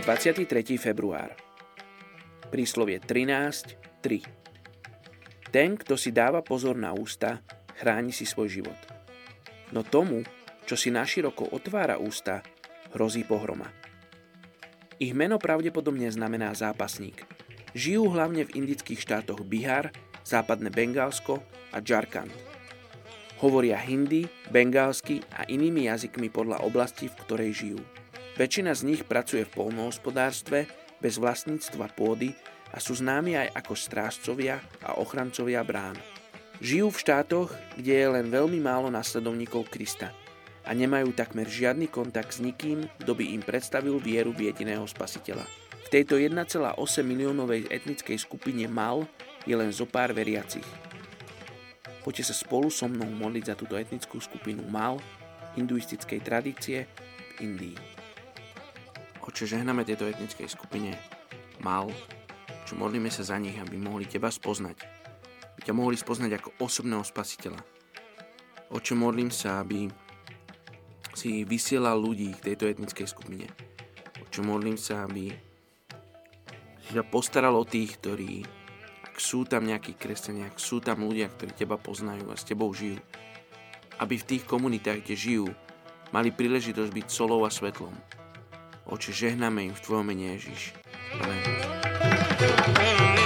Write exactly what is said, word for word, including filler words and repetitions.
dvadsiateho tretieho februára. Príslovie trinásť tri. Ten, kto si dáva pozor na ústa, chráni si svoj život. No tomu, čo si naširoko otvára ústa, hrozí pohroma. Ich meno pravdepodobne znamená zápasník. Žijú hlavne v indických štátoch Bihar, západné Bengálsko a Jharkhand. Hovoria hindi, bengalsky a inými jazykmi podľa oblasti, v ktorej žijú. Väčšina z nich pracuje v poľnohospodárstve bez vlastníctva pôdy a sú známi aj ako strážcovia a ochrancovia brán. Žijú v štátoch, kde je len veľmi málo nasledovníkov Krista a nemajú takmer žiadny kontakt s nikým, kto by im predstavil vieru v jediného Spasiteľa. V tejto jeden celá osem miliónovej etnickej skupine Mal je len zo pár veriacich. Poďte sa spolu so mnou modliť za túto etnickú skupinu Mal hinduistickej tradície v Indii. Oče, žehname tejto etnickej skupine Mal, čo modlíme sa za nich, aby mohli teba spoznať. Aby ťa mohli spoznať ako osobného spasiteľa. Oče, modlím sa, aby si vysielal ľudí k tejto etnickej skupine. Oče, modlím sa, aby si sa postaral o tých, ktorí, ak sú tam nejakí kresťania, ak sú tam ľudia, ktorí teba poznajú a s tebou žijú, aby v tých komunitách, kde žijú, mali príležitosť byť solou a svetlom. Oče, žehname im v tvojom mene, Ježiš. Amen.